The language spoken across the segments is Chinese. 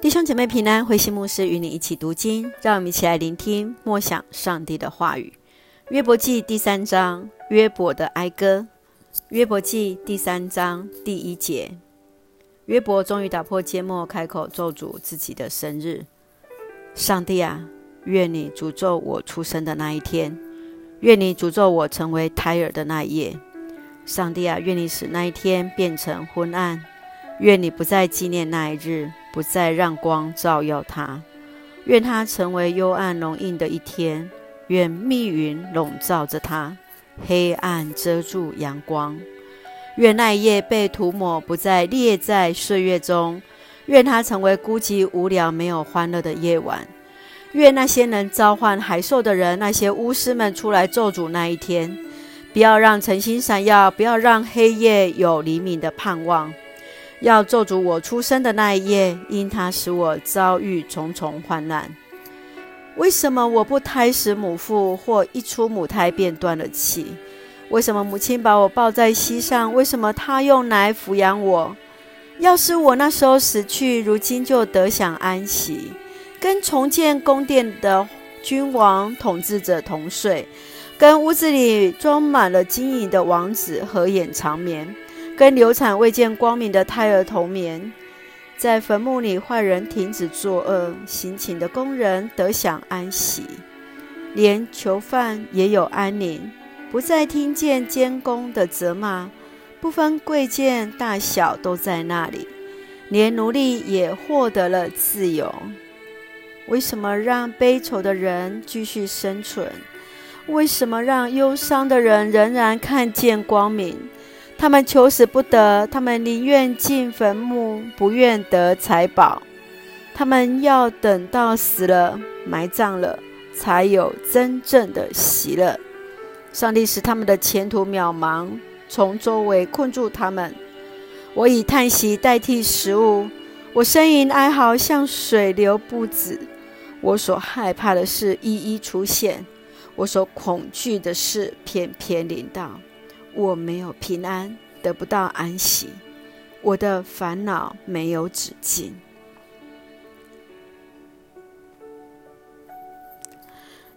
弟兄姐妹平安，慧馨牧师与你一起读经，让我们一起来聆听默想上帝的话语。约伯记第3章，约伯的哀歌。约伯记第3章第1节，约伯终于打破缄默，开口咒诅自己的生日。上帝啊，愿你诅咒我出生的那一天，愿你诅咒我成为胎儿的那一夜。上帝啊，愿你使那一天变成昏暗，愿你不再纪念那一日，不再让光照耀它，愿它成为幽暗笼印的一天，愿密云笼罩着它，黑暗遮住阳光。愿那一夜被涂抹，不再列在岁月中，愿它成为孤寂无聊没有欢乐的夜晚。愿那些能召唤海兽的人，那些巫师们出来咒诅那一天。不要让晨星闪耀，不要让黑夜有黎明的盼望。要咒诅我出生的那一夜，因它使我遭遇重重患难。为什么我不胎死母腹，或一出母胎便断了气？为什么母亲把我抱在膝上？为什么她用奶抚养我？要是我那时候死去，如今就得享安息，跟重建宫殿的君王统治者同睡，跟屋子里装满了金银的王子合眼长眠，跟流产未见光明的胎儿同眠。在坟墓里，坏人停止作恶，辛勤的工人得享安息，连囚犯也有安宁，不再听见监工的责骂，不分贵贱大小都在那里，连奴隶也获得了自由。为什么让悲愁的人继续生存？为什么让忧伤的人仍然看见光明？他们求死不得，他们宁愿进坟墓，不愿得财宝。他们要等到死了，埋葬了，才有真正的喜乐。上帝使他们的前途渺茫，从周围困住他们。我以叹息代替食物，我呻吟哀嚎，像水流不止。我所害怕的事一一出现，我所恐惧的事偏偏临到。我没有平安，得不到安息，我的烦恼没有止境。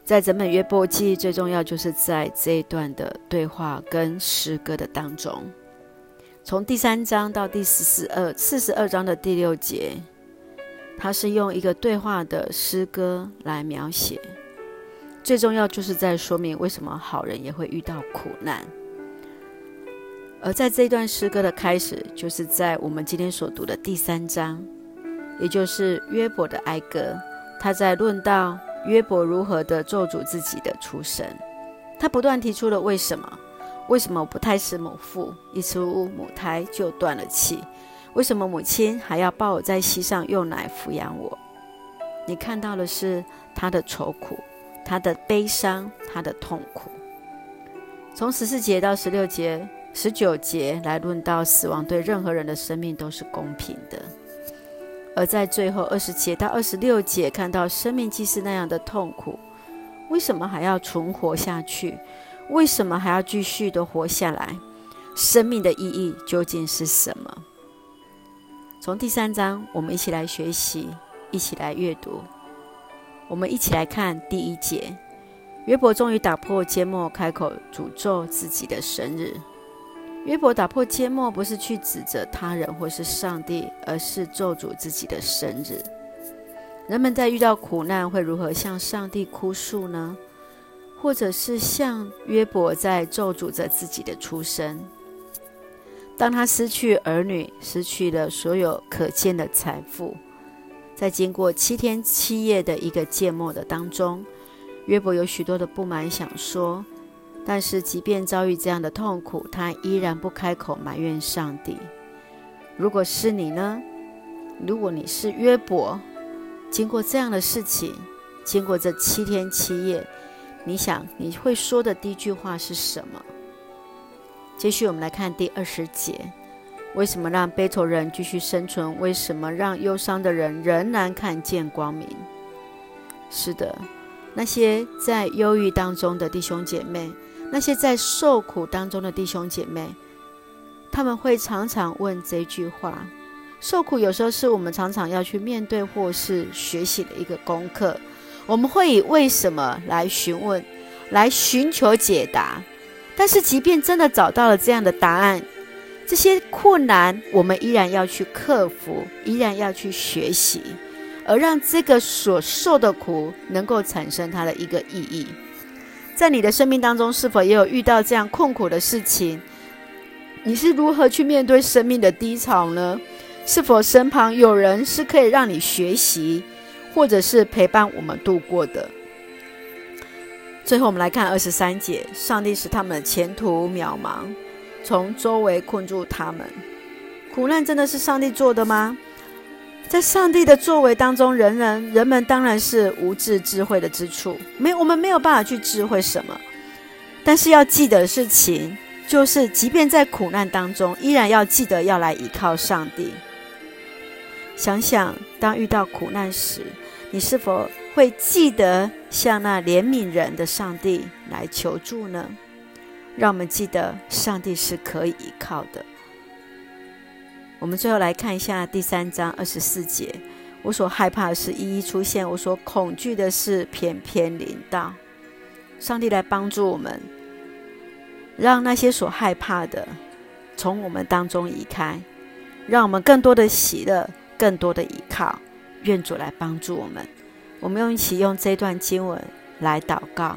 在整本约伯记，最重要就是在这一段的对话跟诗歌的当中，从第3章到第42章的第6节，它是用一个对话的诗歌来描写。最重要就是在说明为什么好人也会遇到苦难。而在这一段诗歌的开始，就是在我们今天所读的第3章，也就是约伯的哀歌。他在论到约伯如何的咒诅自己的出生，他不断提出了为什么？为什么不胎死母腹，一出母胎就断了气？为什么母亲还要抱我在膝上用奶抚养我？你看到的是他的愁苦，他的悲伤，他的痛苦。从14节到16节19节来论到死亡对任何人的生命都是公平的。而在最后20节到26节，看到生命既是那样的痛苦，为什么还要存活下去？为什么还要继续的活下来？生命的意义究竟是什么？从第3章，我们一起来学习，一起来阅读。我们一起来看第1节，约伯终于打破缄默，开口诅咒自己的生日。约伯打破缄默，不是去指责他人或是上帝，而是咒诅自己的生日。人们在遇到苦难会如何向上帝哭诉呢？或者是像约伯在咒诅着自己的出生。当他失去儿女，失去了所有可见的财富，在经过7天7夜的一个缄默的当中，约伯有许多的不满想说，但是即便遭遇这样的痛苦，他依然不开口埋怨上帝。如果是你呢？如果你是约伯，经过这样的事情，经过这7天7夜，你想你会说的第一句话是什么？接续我们来看第20节，为什么让悲愁人继续生存？为什么让忧伤的人仍然看见光明？是的，那些在忧郁当中的弟兄姐妹，那些在受苦当中的弟兄姐妹，他们会常常问这句话，受苦有时候是我们常常要去面对或是学习的一个功课。我们会以为什么来询问，来寻求解答。但是即便真的找到了这样的答案，这些困难我们依然要去克服，依然要去学习，而让这个所受的苦能够产生它的一个意义。在你的生命当中，是否也有遇到这样困苦的事情？你是如何去面对生命的低潮呢？是否身旁有人是可以让你学习，或者是陪伴我们度过的？最后我们来看23节，上帝使他们的前途渺茫，从周围困住他们。苦难真的是上帝做的吗？在上帝的作为当中，人们当然是无智慧的之处，我们没有办法去智慧什么。但是要记得的事情就是，即便在苦难当中，依然要记得要来依靠上帝。想想，当遇到苦难时，你是否会记得向那怜悯人的上帝来求助呢？让我们记得，上帝是可以依靠的。我们最后来看一下第3章24节，我所害怕的是一一出现，我所恐惧的是偏偏临到。上帝来帮助我们，让那些所害怕的从我们当中移开，让我们更多的喜乐，更多的依靠。愿主来帮助我们。我们一起用这段经文来祷告。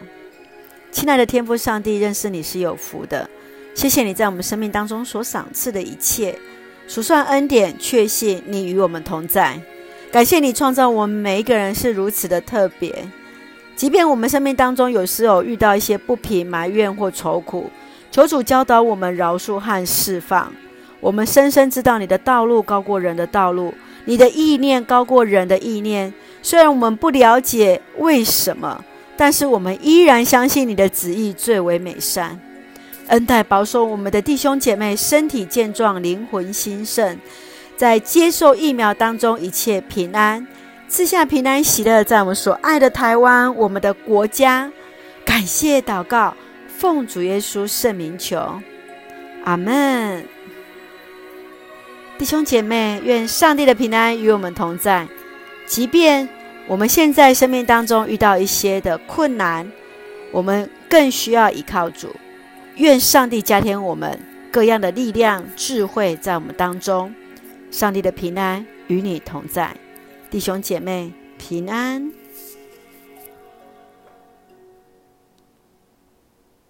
亲爱的天父上帝，认识你是有福的，谢谢你在我们生命当中所赏赐的一切，数算恩典，确信你与我们同在。感谢你创造我们每一个人是如此的特别，即便我们生命当中有时候遇到一些不平、埋怨或愁苦，求主教导我们饶恕和释放。我们深深知道你的道路高过人的道路，你的意念高过人的意念。虽然我们不了解为什么，但是我们依然相信你的旨意最为美善。恩待保守我们的弟兄姐妹身体健壮，灵魂兴盛，在接受疫苗当中一切平安，赐下平安喜乐在我们所爱的台湾，我们的国家。感谢祷告，奉主耶稣圣名求，阿们。弟兄姐妹，愿上帝的平安与我们同在。即便我们现在生命当中遇到一些的困难，我们更需要依靠主。愿上帝加添我们各样的力量、智慧在我们当中。上帝的平安与你同在，弟兄姐妹，平安。